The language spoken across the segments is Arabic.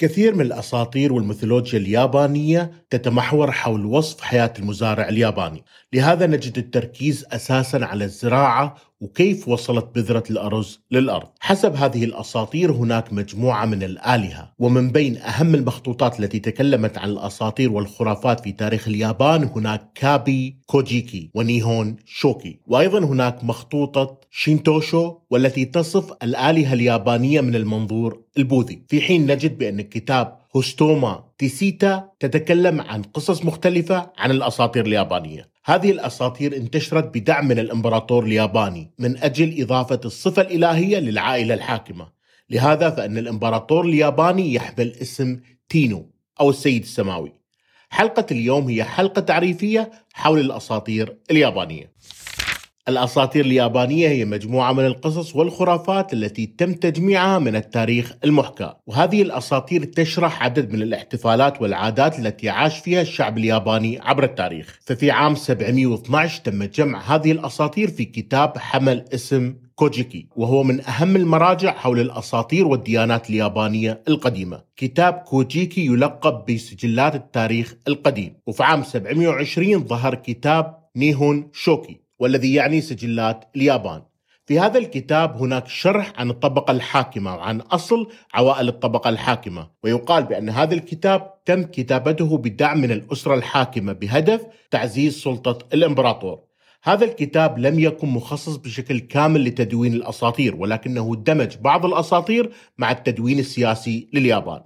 كثير من الأساطير والميثولوجيا اليابانية تتمحور حول وصف حياة المزارع الياباني، لهذا نجد التركيز أساساً على الزراعة وكيف وصلت بذرة الأرز للأرض. حسب هذه الأساطير هناك مجموعة من الآلهة، ومن بين أهم المخطوطات التي تكلمت عن الأساطير والخرافات في تاريخ اليابان هناك كابي كوجيكي ونيهون شوكي، وأيضاً هناك مخطوطة شينتوشو والتي تصف الآلهة اليابانية من المنظور البوذي، في حين نجد بأن كتاب هوستوما تيسيتا تتكلم عن قصص مختلفة عن الأساطير اليابانية. هذه الأساطير انتشرت بدعم من الإمبراطور الياباني من أجل إضافة الصفة الإلهية للعائلة الحاكمة، لهذا فإن الإمبراطور الياباني يحمل اسم تينو أو السيد السماوي. حلقة اليوم هي حلقة تعريفية حول الأساطير اليابانية. الأساطير اليابانية هي مجموعة من القصص والخرافات التي تم تجميعها من التاريخ المحكى، وهذه الأساطير تشرح عدد من الاحتفالات والعادات التي عاش فيها الشعب الياباني عبر التاريخ. ففي عام 712 تم جمع هذه الأساطير في كتاب حمل اسم كوجيكي، وهو من أهم المراجع حول الأساطير والديانات اليابانية القديمة. كتاب كوجيكي يلقب بسجلات التاريخ القديم. وفي عام 720 ظهر كتاب نيهون شوكي، والذي يعني سجلات اليابان. في هذا الكتاب هناك شرح عن الطبقة الحاكمة وعن أصل عوائل الطبقة الحاكمة، ويقال بأن هذا الكتاب تم كتابته بدعم من الأسرة الحاكمة بهدف تعزيز سلطة الإمبراطور. هذا الكتاب لم يكن مخصص بشكل كامل لتدوين الأساطير، ولكنه دمج بعض الأساطير مع التدوين السياسي لليابان.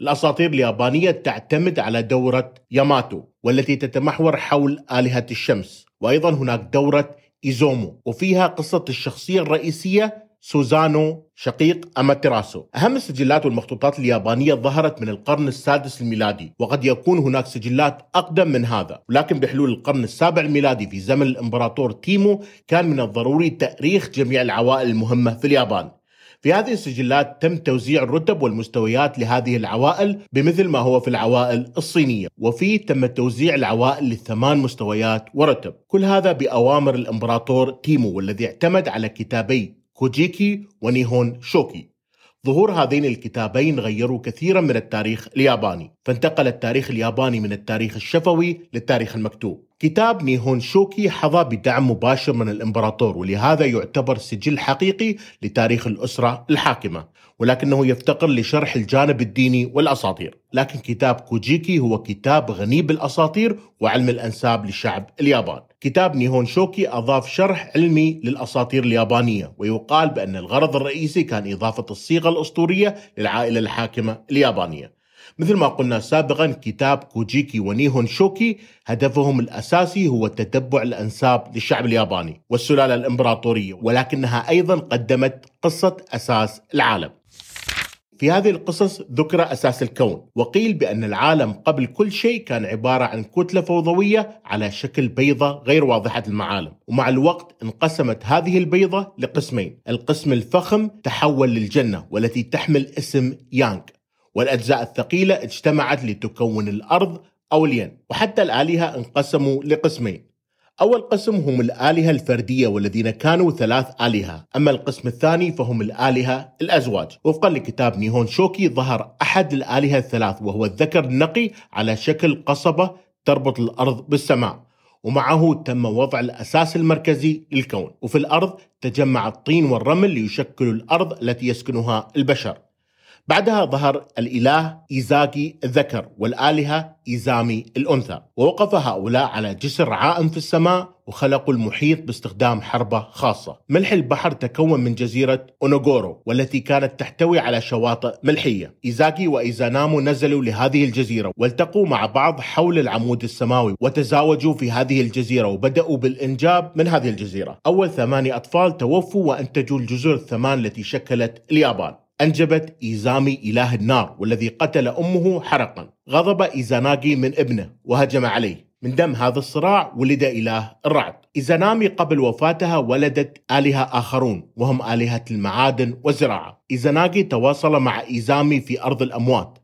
الأساطير اليابانية تعتمد على دورة ياماتو، والتي تتمحور حول آلهة الشمس، وأيضا هناك دورة إيزومو وفيها قصة الشخصية الرئيسية سوزانو شقيق أماتيراسو. أهم السجلات والمخطوطات اليابانية ظهرت من القرن السادس الميلادي، وقد يكون هناك سجلات أقدم من هذا، ولكن بحلول القرن السابع الميلادي في زمن الإمبراطور تيمو كان من الضروري تأريخ جميع العوائل المهمة في اليابان. في هذه السجلات تم توزيع الرتب والمستويات لهذه العوائل بمثل ما هو في العوائل الصينية، وفيه تم توزيع العوائل ل8 مستويات ورتب، كل هذا بأوامر الإمبراطور تيمو، والذي اعتمد على كتابي كوجيكي ونيهون شوكي. ظهور هذين الكتابين غيروا كثيرا من التاريخ الياباني، فانتقل التاريخ الياباني من التاريخ الشفوي للتاريخ المكتوب. كتاب نيهون شوكي حظى بدعم مباشر من الإمبراطور، ولهذا يعتبر سجل حقيقي لتاريخ الأسرة الحاكمة، ولكنه يفتقر لشرح الجانب الديني والأساطير. لكن كتاب كوجيكي هو كتاب غني بالأساطير وعلم الأنساب للشعب الياباني. كتاب نيهون شوكي أضاف شرح علمي للأساطير اليابانية، ويقال بأن الغرض الرئيسي كان إضافة الصيغة الأسطورية للعائلة الحاكمة اليابانية. مثل ما قلنا سابقا، كتاب كوجيكي ونيهون شوكي هدفهم الأساسي هو تتبع الأنساب للشعب الياباني والسلالة الإمبراطورية، ولكنها أيضا قدمت قصة أساس العالم. في هذه القصص ذكر أساس الكون، وقيل بأن العالم قبل كل شيء كان عبارة عن كتلة فوضوية على شكل بيضة غير واضحة المعالم، ومع الوقت انقسمت هذه البيضة لقسمين. القسم الفخم تحول للجنة والتي تحمل اسم يانغ، والأجزاء الثقيلة اجتمعت لتكون الأرض أو الين. وحتى الآلهة انقسموا لقسمين، أول قسم هم الآلهة الفردية والذين كانوا 3 آلهة، أما القسم الثاني فهم الآلهة الأزواج. وفقا لكتاب نيهون شوكي ظهر أحد الآلهة 3 وهو الذكر النقي على شكل قصبة تربط الأرض بالسماء، ومعه تم وضع الأساس المركزي للكون. وفي الأرض تجمع الطين والرمل ليشكلوا الأرض التي يسكنها البشر. بعدها ظهر الإله إيزاغي الذكر والآلهة إيزامي الأنثى، ووقف هؤلاء على جسر عائم في السماء وخلقوا المحيط باستخدام حربة خاصة. ملح البحر تكون من جزيرة أونوغورو والتي كانت تحتوي على شواطئ ملحية. إيزاغي وإيزانامو نزلوا لهذه الجزيرة والتقوا مع بعض حول العمود السماوي وتزاوجوا في هذه الجزيرة وبدأوا بالإنجاب من هذه الجزيرة. أول 8 أطفال توفوا وأنتجوا الجزر ال8 التي شكلت اليابان. أنجبت إيزامي إله النار والذي قتل أمه حرقا. غضب إيزاناغي من ابنه وهجم عليه، من دم هذا الصراع ولد إله الرعد. إيزانامي قبل وفاتها ولدت آلهة آخرون وهم آلهة المعادن والزراعة. إيزاناغي تواصل مع إيزامي في أرض الأموات،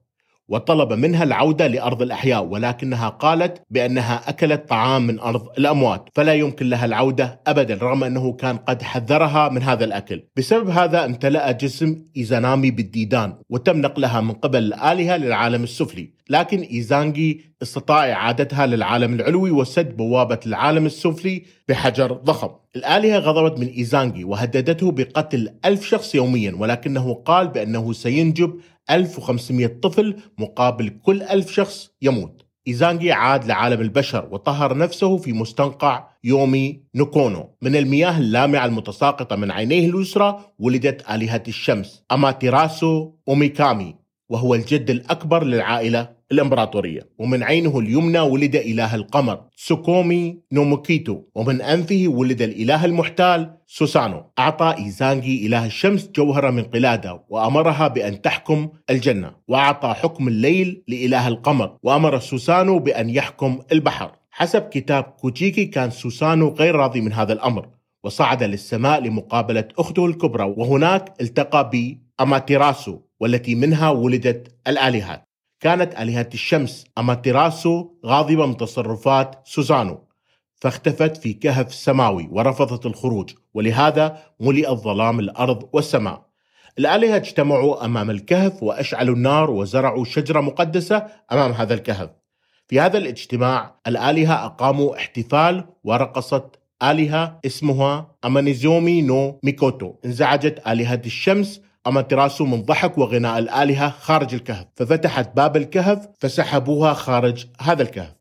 وطلب منها العودة لأرض الأحياء، ولكنها قالت بأنها أكلت طعام من أرض الأموات فلا يمكن لها العودة أبدا، رغم أنه كان قد حذرها من هذا الأكل. بسبب هذا امتلأ جسم إيزانامي بالديدان وتم نقلها من قبل الآلهة للعالم السفلي، لكن إيزانجي استطاع إعادتها للعالم العلوي وسد بوابة العالم السفلي بحجر ضخم. الآلهة غضبت من إيزانجي وهددته بقتل 1000 شخص يوميا، ولكنه قال بأنه سينجب 1500 طفل مقابل كل 1000 شخص يموت. إيزانجي عاد لعالم البشر وطهر نفسه في مستنقع يومي نوكونو من المياه اللامعة المتساقطة من عينيه اليسرى. ولدت آلهة الشمس أماتيراسو أوميكامي، وهو الجد الأكبر للعائلة الإمبراطورية. ومن عينه اليمنى ولد إله القمر تسوكومي نو موكيتو، ومن أنفه ولد الإله المحتال سوسانو. أعطى إيزانجي إله الشمس جوهرة من قلادة وأمرها بأن تحكم الجنة، وأعطى حكم الليل لإله القمر، وأمر سوسانو بأن يحكم البحر. حسب كتاب كوجيكي كان سوسانو غير راضي من هذا الأمر، وصعد للسماء لمقابلة أخته الكبرى، وهناك التقى بأماتيراسو والتي منها ولدت الآلهات. كانت آلهة الشمس أماتيراسو غاضبة من تصرفات سوسانو، فاختفت في كهف سماوي ورفضت الخروج، ولهذا ملئ الظلام الأرض والسماء. الآلهة اجتمعوا أمام الكهف وأشعلوا النار وزرعوا شجرة مقدسة أمام هذا الكهف. في هذا الاجتماع الآلهة أقاموا احتفال، ورقصت آلهة اسمها أمينوزومي نو ميكوتو. انزعجت آلهة الشمس أماتيراسو من ضحك وغناء الآلهة خارج الكهف، ففتحت باب الكهف فسحبوها خارج هذا الكهف،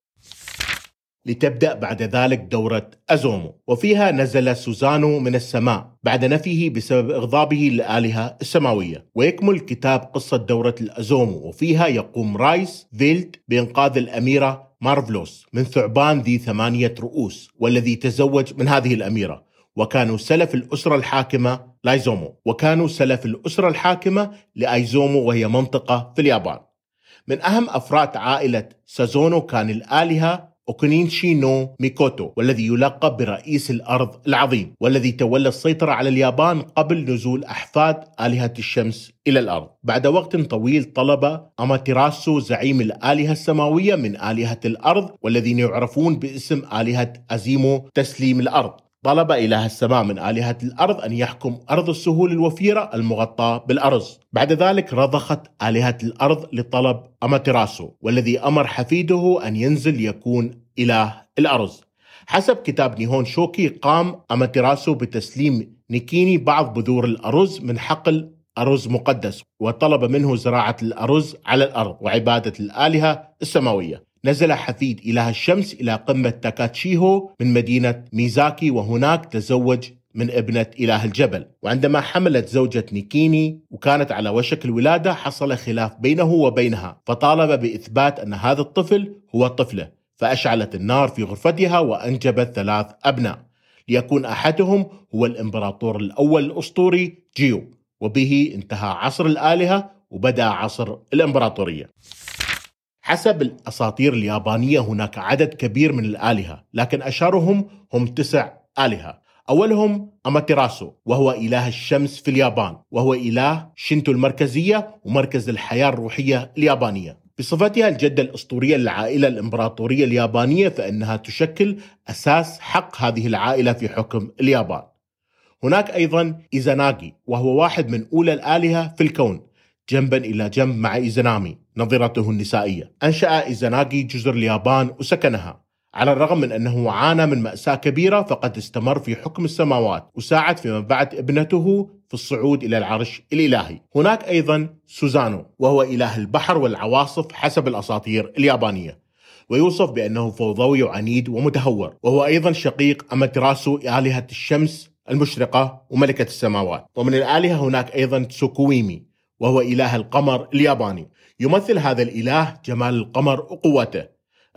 لتبدأ بعد ذلك دورة أزومو. وفيها نزل سوسانو من السماء بعد نفيه بسبب إغضابه للآلهة السماوية. ويكمل كتاب قصة دورة الأزومو، وفيها يقوم رايس فيلد بإنقاذ الأميرة مارفلوس من ثعبان ذي 8 رؤوس، والذي تزوج من هذه الأميرة، وكانوا سلف الأسرة الحاكمة لايزومو، وكانوا سلف الأسرة الحاكمة لأيزومو، وهي منطقة في اليابان. من أهم أفراد عائلة سازونو كان الآلهة أوكونينشي نو ميكوتو، والذي يلقب برئيس الأرض العظيم، والذي تولى السيطرة على اليابان قبل نزول أحفاد آلهة الشمس إلى الأرض. بعد وقت طويل طلب أماتيراسو زعيم الآلهة السماوية من آلهة الأرض، والذين يعرفون باسم آلهة أزيمو تسليم الأرض. طلب إله السماء من آلهة الأرض أن يحكم أرض السهول الوفيرة المغطاة بالأرز. بعد ذلك رضخت آلهة الأرض لطلب أماتيراسو، والذي أمر حفيده أن ينزل يكون إله الأرز. حسب كتاب نيهون شوكي قام أماتيراسو بتسليم نيكيني بعض بذور الأرز من حقل أرز مقدس، وطلب منه زراعة الأرز على الأرض وعبادة الآلهة السماوية. نزل حفيد إله الشمس إلى قمة تاكاتشيهو من مدينة ميزاكي، وهناك تزوج من ابنة إله الجبل. وعندما حملت زوجة نيكيني وكانت على وشك الولادة حصل خلاف بينه وبينها، فطالب بإثبات أن هذا الطفل هو طفله، فأشعلت النار في غرفتها وأنجبت 3 أبناء، ليكون أحدهم هو الإمبراطور الأول الأسطوري جيو. وبه انتهى عصر الآلهة وبدأ عصر الإمبراطورية. حسب الأساطير اليابانية هناك عدد كبير من الآلهة، لكن أشهرهم هم 9 آلهة. أولهم أماتيراسو، وهو إله الشمس في اليابان، وهو إله شينتو المركزية ومركز الحياة الروحية اليابانية. بصفتها الجدة الأسطورية للعائلة الإمبراطورية اليابانية، فإنها تشكل أساس حق هذه العائلة في حكم اليابان. هناك أيضا إيزاناغي، وهو واحد من أولى الآلهة في الكون، جنبا إلى جنب مع إيزانامي نظيرته النسائية. أنشأ إيزاناغي جزر اليابان وسكنها. على الرغم من أنه عانى من مأساة كبيرة، فقد استمر في حكم السماوات وساعد فيما بعد ابنته في الصعود إلى العرش الإلهي. هناك أيضا سوسانو، وهو إله البحر والعواصف حسب الأساطير اليابانية، ويوصف بأنه فوضوي وعنيد ومتهور، وهو أيضا شقيق أماتيراسو آلهة الشمس المشرقة وملكة السماوات. ومن الآلهة هناك أيضا تسوكويمي، وهو إله القمر الياباني. يمثل هذا الإله جمال القمر وقوته.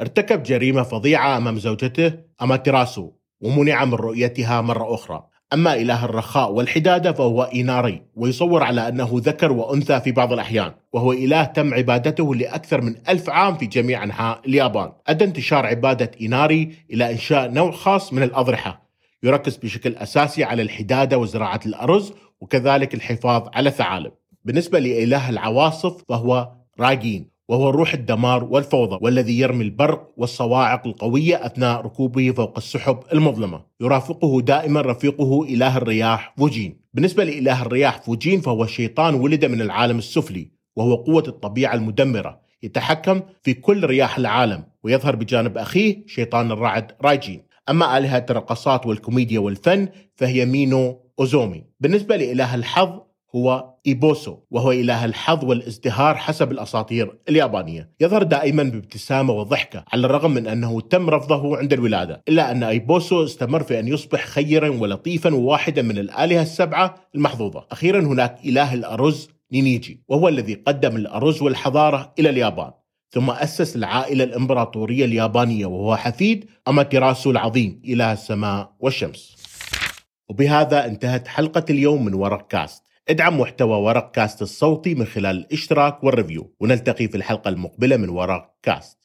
ارتكب جريمة فظيعة أمام زوجته أماتيراسو ومنع من رؤيتها مرة أخرى. أما إله الرخاء والحدادة فهو إيناري، ويصور على أنه ذكر وأنثى في بعض الأحيان، وهو إله تم عبادته لأكثر من 1000 عام في جميع أنحاء اليابان. أدى انتشار عبادة إيناري إلى إنشاء نوع خاص من الأضرحة، يركز بشكل أساسي على الحدادة وزراعة الأرز، وكذلك الحفاظ على الثعالب. بالنسبة لإله العواصف فهو رايجين، وهو الروح الدمار والفوضى، والذي يرمي البرق والصواعق القوية أثناء ركوبه فوق السحب المظلمة. يرافقه دائما رفيقه إله الرياح فوجين. بالنسبة لإله الرياح فوجين فهو شيطان ولد من العالم السفلي، وهو قوة الطبيعة المدمرة، يتحكم في كل رياح العالم، ويظهر بجانب أخيه شيطان الرعد رايجين. أما آلهة الرقصات والكوميديا والفن فهي مينو أوزومي. بالنسبة لإله الحظ هو إيبوسو، وهو إله الحظ والازدهار حسب الأساطير اليابانية، يظهر دائما بابتسامة وضحكة على الرغم من أنه تم رفضه عند الولادة، إلا أن إيبوسو استمر في أن يصبح خيرا ولطيفا وواحدا من الآلهة السبعة المحظوظة. أخيرا هناك إله الأرز نينيجي، وهو الذي قدم الأرز والحضارة إلى اليابان، ثم أسس العائلة الإمبراطورية اليابانية، وهو حفيد أماتيراسو العظيم إله السماء والشمس. وبهذا انتهت حلقة اليوم من ورق كاست. ادعم محتوى ورق كاست الصوتي من خلال الاشتراك والريفيو، ونلتقي في الحلقة المقبلة من ورق كاست.